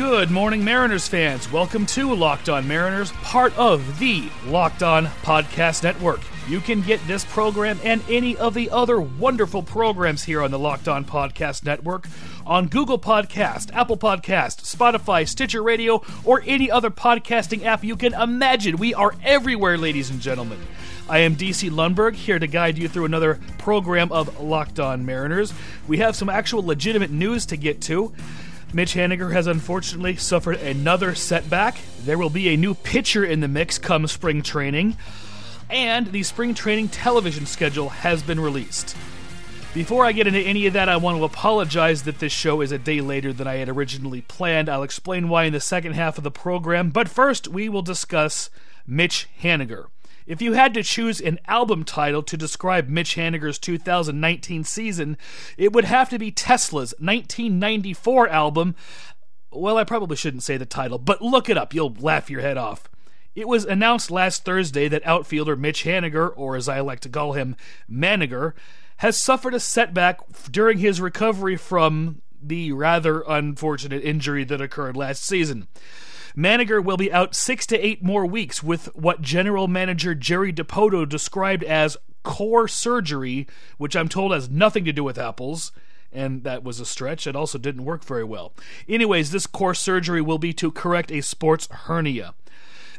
Good morning, Mariners fans. Welcome to Locked On Mariners, part of the Locked On Podcast Network. You can get this program and any of the other wonderful programs here on the Locked On Podcast Network on Google Podcast, Apple Podcast, Spotify, Stitcher Radio, or any other podcasting app you can imagine. We are everywhere, ladies and gentlemen. I am DC Lundberg, here to guide you through another program of Locked On Mariners. We have some actual legitimate news to get to. Mitch Haniger has unfortunately suffered another setback. There will be a new pitcher in the mix come spring training. And the spring training television schedule has been released. Before I get into any of that, I want to apologize that this show is a day later than I had originally planned. I'll explain why in the second half of the program. But first, we will discuss Mitch Haniger. If you had to choose an album title to describe Mitch Haniger's 2019 season, it would have to be Tesla's 1994 album. Well, I probably shouldn't say the title, but look it up. You'll laugh your head off. It was announced last Thursday that outfielder Mitch Haniger, or as I like to call him, Maniger, has suffered a setback during his recovery from the rather unfortunate injury that occurred last season. Maniger will be out 6 to 8 more weeks with what general manager Jerry DePoto described as core surgery, which I'm told has nothing to do with apples, and that was a stretch. It also didn't work very well. Anyways, this core surgery will be to correct a sports hernia.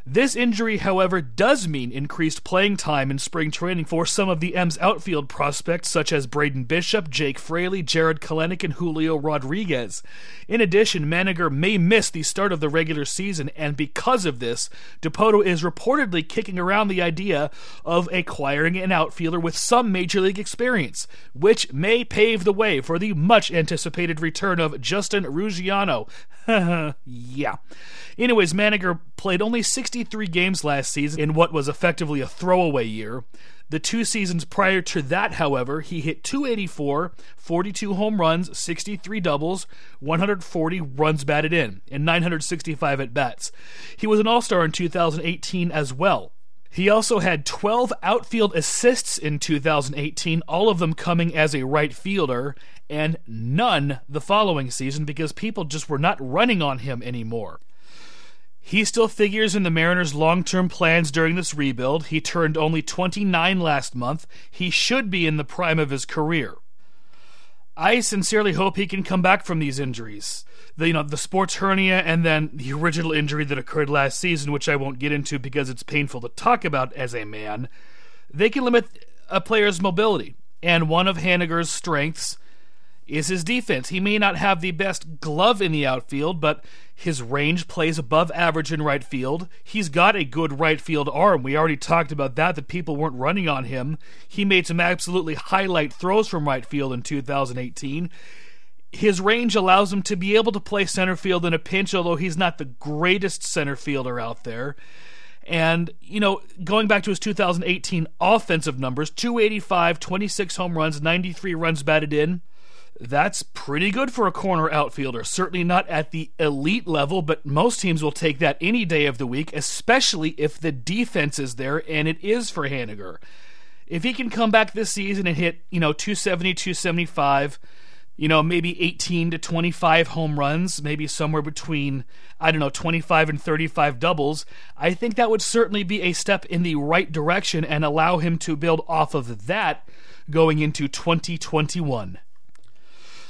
This injury, however, does mean increased playing time in spring training for some of the M's outfield prospects such as Braden Bishop, Jake Fraley, Jared Kalanick, and Julio Rodriguez. In addition, Maniger may miss the start of the regular season, and because of this, DePoto is reportedly kicking around the idea of acquiring an outfielder with some major league experience, which may pave the way for the much-anticipated return of Justin Ruggiano. Yeah. Anyways, Maniger played only 63 games last season in what was effectively a throwaway year. The two seasons prior to that, however, he hit .284, 42 home runs, 63 doubles, 140 runs batted in, and 965 at-bats. He was an All-Star in 2018 as well. He also had 12 outfield assists in 2018, all of them coming as a right fielder, and none the following season because people just were not running on him anymore. He still figures in the Mariners' long-term plans during this rebuild. He turned only 29 last month. He should be in the prime of his career. I sincerely hope he can come back from these injuries. The sports hernia and then the original injury that occurred last season, which I won't get into because it's painful to talk about as a man. They can limit a player's mobility. And one of Haniger's strengths is his defense. He may not have the best glove in the outfield, but his range plays above average in right field. He's got a good right field arm. We already talked about that people weren't running on him. He made some absolutely highlight throws from right field in 2018. His range allows him to be able to play center field in a pinch, although he's not the greatest center fielder out there. And, going back to his 2018 offensive numbers, .285, 26 home runs, 93 runs batted in. That's pretty good for a corner outfielder. Certainly not at the elite level, but most teams will take that any day of the week, especially if the defense is there, and it is for Haniger. If he can come back this season and hit, .270, .275, maybe 18 to 25 home runs, maybe somewhere between, 25 and 35 doubles, I think that would certainly be a step in the right direction and allow him to build off of that going into 2021.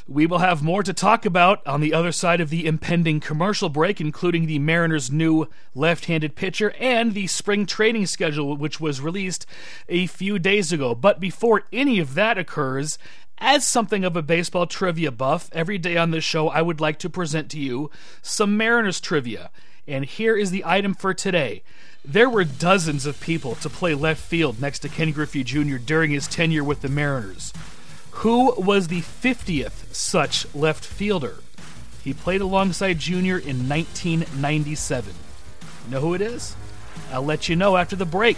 We will have more to talk about on the other side of the impending commercial break, including the Mariners' new left-handed pitcher and the spring training schedule, which was released a few days ago. But before any of that occurs, as something of a baseball trivia buff, every day on this show I would like to present to you some Mariners trivia. And here is the item for today. There were dozens of people to play left field next to Ken Griffey Jr. during his tenure with the Mariners. Who was the 50th such left fielder? He played alongside Junior in 1997. You know who it is? I'll let you know after the break.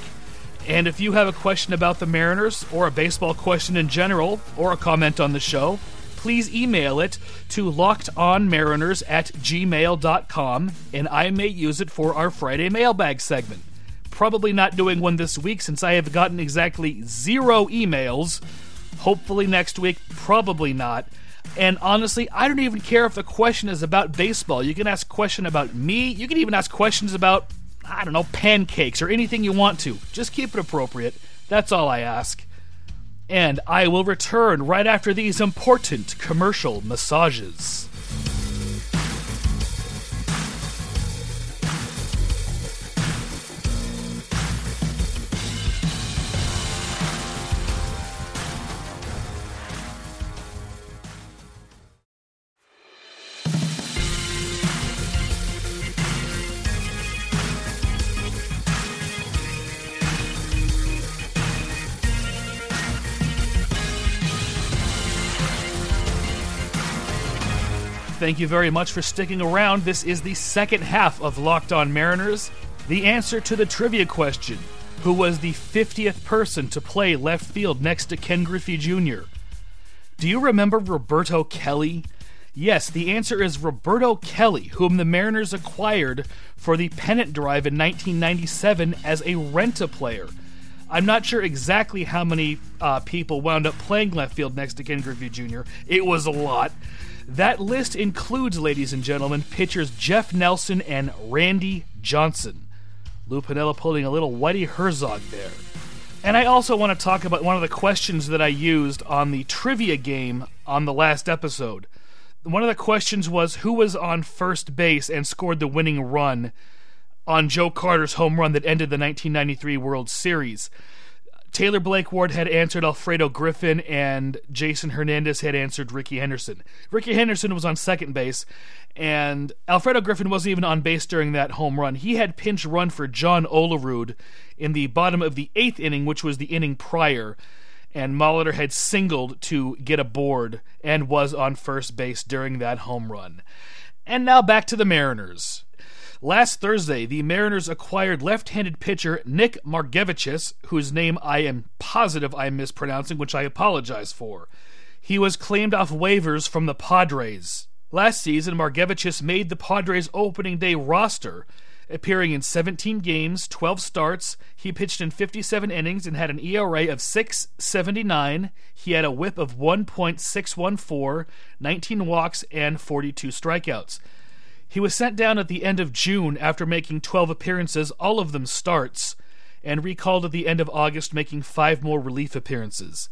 And if you have a question about the Mariners, or a baseball question in general, or a comment on the show, please email it to lockedonmariners@gmail.com, and I may use it for our Friday mailbag segment. Probably not doing one this week since I have gotten exactly 0 emails. Hopefully next week, probably not. And honestly, I don't even care if the question is about baseball. You can ask a question about me. You can even ask questions about, I don't know, pancakes or anything you want to. Just keep it appropriate. That's all I ask. And I will return right after these important commercial massages. Thank you very much for sticking around. This is the second half of Locked On Mariners. The answer to the trivia question, who was the 50th person to play left field next to Ken Griffey Jr.? Do you remember Roberto Kelly? Yes, the answer is Roberto Kelly, whom the Mariners acquired for the pennant drive in 1997 as a rent-a-player. I'm not sure exactly how many people wound up playing left field next to Ken Griffey Jr. It was a lot. That list includes, ladies and gentlemen, pitchers Jeff Nelson and Randy Johnson. Lou Piniella pulling a little Whitey Herzog there. And I also want to talk about one of the questions that I used on the trivia game on the last episode. One of the questions was who was on first base and scored the winning run on Joe Carter's home run that ended the 1993 World Series. Taylor Blake Ward had answered Alfredo Griffin, and Jason Hernandez had answered Ricky Henderson. Ricky Henderson was on second base, and Alfredo Griffin wasn't even on base during that home run. He had pinch run for John Olerud in the bottom of the eighth inning, which was the inning prior, and Molitor had singled to get aboard and was on first base during that home run. And now back to the Mariners. Last Thursday, the Mariners acquired left-handed pitcher Nick Margevicius, whose name I am positive I am mispronouncing, which I apologize for. He was claimed off waivers from the Padres. Last season, Margevicius made the Padres' opening day roster, appearing in 17 games, 12 starts. He pitched in 57 innings and had an ERA of 6.79. He had a whip of 1.614, 19 walks, and 42 strikeouts. He was sent down at the end of June after making 12 appearances, all of them starts, and recalled at the end of August, making 5 more relief appearances.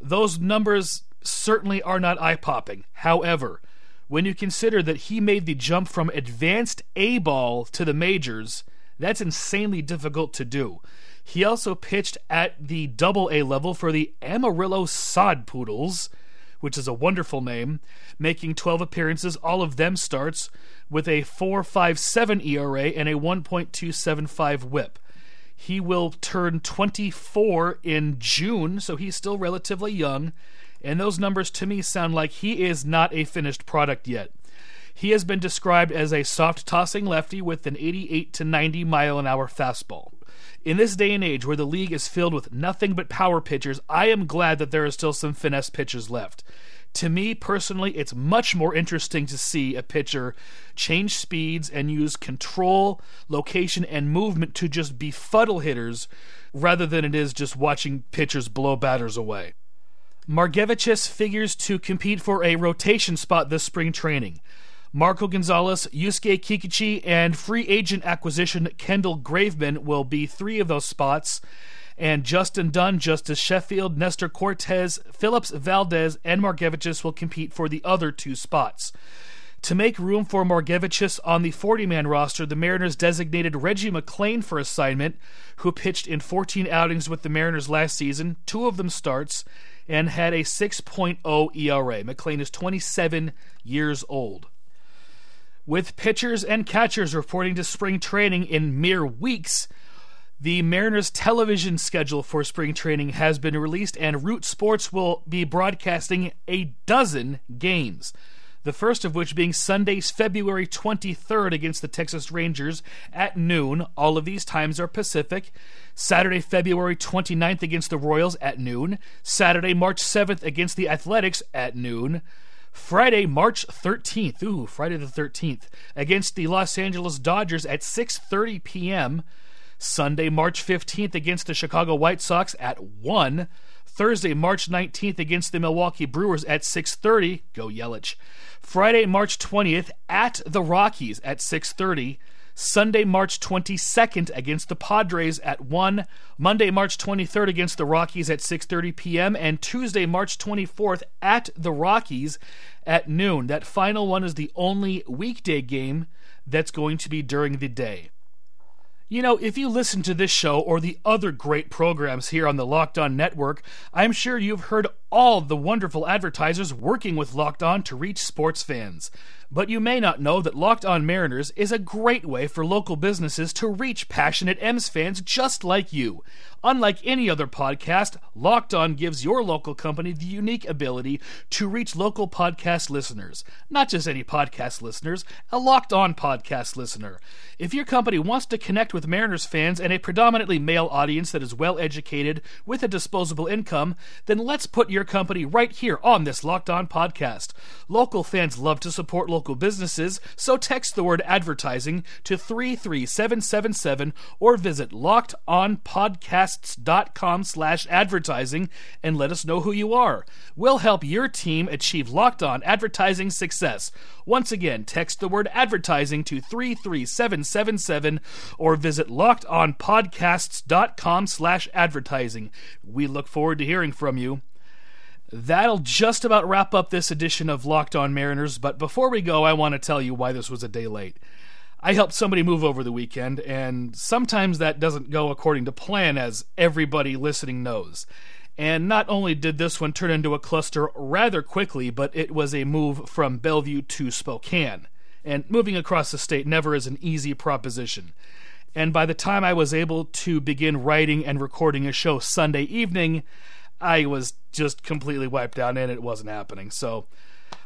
Those numbers certainly are not eye-popping. However, when you consider that he made the jump from advanced A-ball to the majors, that's insanely difficult to do. He also pitched at the Double-A level for the Amarillo Sod Poodles, which is a wonderful name, making 12 appearances, all of them starts, with a 4.57 ERA and a 1.275 whip. He will turn 24 in June, so he's still relatively young, and those numbers to me sound like he is not a finished product yet. He has been described as a soft-tossing lefty with an 88 to 90 mile an hour fastball. In this day and age where the league is filled with nothing but power pitchers, I am glad that there are still some finesse pitchers left. To me, personally, it's much more interesting to see a pitcher change speeds and use control, location, and movement to just befuddle hitters rather than it is just watching pitchers blow batters away. Margevicius figures to compete for a rotation spot this spring training. Marco Gonzalez, Yusuke Kikuchi, and free agent acquisition Kendall Graveman will be 3 of those spots, and Justin Dunn, Justice Sheffield, Nestor Cortez, Phillips Valdez, and Margevicius will compete for the other 2 spots. To make room for Margevicius on the 40-man roster, the Mariners designated Reggie McLean for assignment, who pitched in 14 outings with the Mariners last season, 2 of them starts, and had a 6.0 ERA. McLean is 27 years old. With pitchers and catchers reporting to spring training in mere weeks, the Mariners' television schedule for spring training has been released, and Root Sports will be broadcasting a 12 games, the first of which being Sunday's February 23rd against the Texas Rangers at noon. All of these times are Pacific. Saturday, February 29th against the Royals at noon. Saturday, March 7th against the Athletics at noon. Friday, March 13th, Friday the 13th, against the Los Angeles Dodgers at 6:30 p.m., Sunday, March 15th, against the Chicago White Sox at 1, Thursday, March 19th against the Milwaukee Brewers at 6:30. Go Yelich. Friday, March 20th at the Rockies at 6:30. Sunday, March 22nd against the Padres at 1. Monday, March 23rd against the Rockies at 6:30 p.m. And Tuesday, March 24th at the Rockies at noon. That final one is the only weekday game that's going to be during the day. You know, if you listen to this show or the other great programs here on the Locked On Network, I'm sure you've heard all the wonderful advertisers working with Locked On to reach sports fans. But you may not know that Locked On Mariners is a great way for local businesses to reach passionate M's fans just like you. Unlike any other podcast, Locked On gives your local company the unique ability to reach local podcast listeners. Not just any podcast listeners, a Locked On podcast listener. If your company wants to connect with Mariners fans and a predominantly male audience that is well-educated with a disposable income, then let's put your company right here on this Locked On podcast. Local fans love to support local businesses, so text the word advertising to 33777 or visit lockedonpodcasts.com/advertising and let us know who you are. We'll help your team achieve Locked On advertising success. Once again, text the word advertising to 33777 or visit lockedonpodcasts.com/advertising. We look forward to hearing from you. That'll just about wrap up this edition of Locked On Mariners, but before we go, I want to tell you why this was a day late. I helped somebody move over the weekend, and sometimes that doesn't go according to plan, as everybody listening knows. And not only did this one turn into a cluster rather quickly, but it was a move from Bellevue to Spokane. And moving across the state never is an easy proposition. And by the time I was able to begin writing and recording a show Sunday evening, I was just completely wiped out and it wasn't happening. So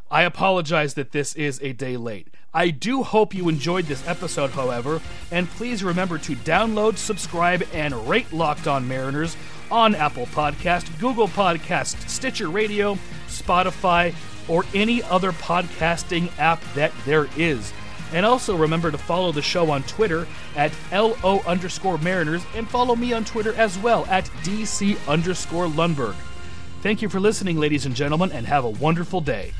I apologize that this is a day late. I do hope you enjoyed this episode, however, and please remember to download, subscribe, and rate Locked On Mariners on Apple Podcast, Google Podcast, Stitcher Radio, Spotify, or any other podcasting app that there is. And also remember to follow the show on Twitter at LO_Mariners and follow me on Twitter as well at DC_Lundberg. Thank you for listening, ladies and gentlemen, and have a wonderful day.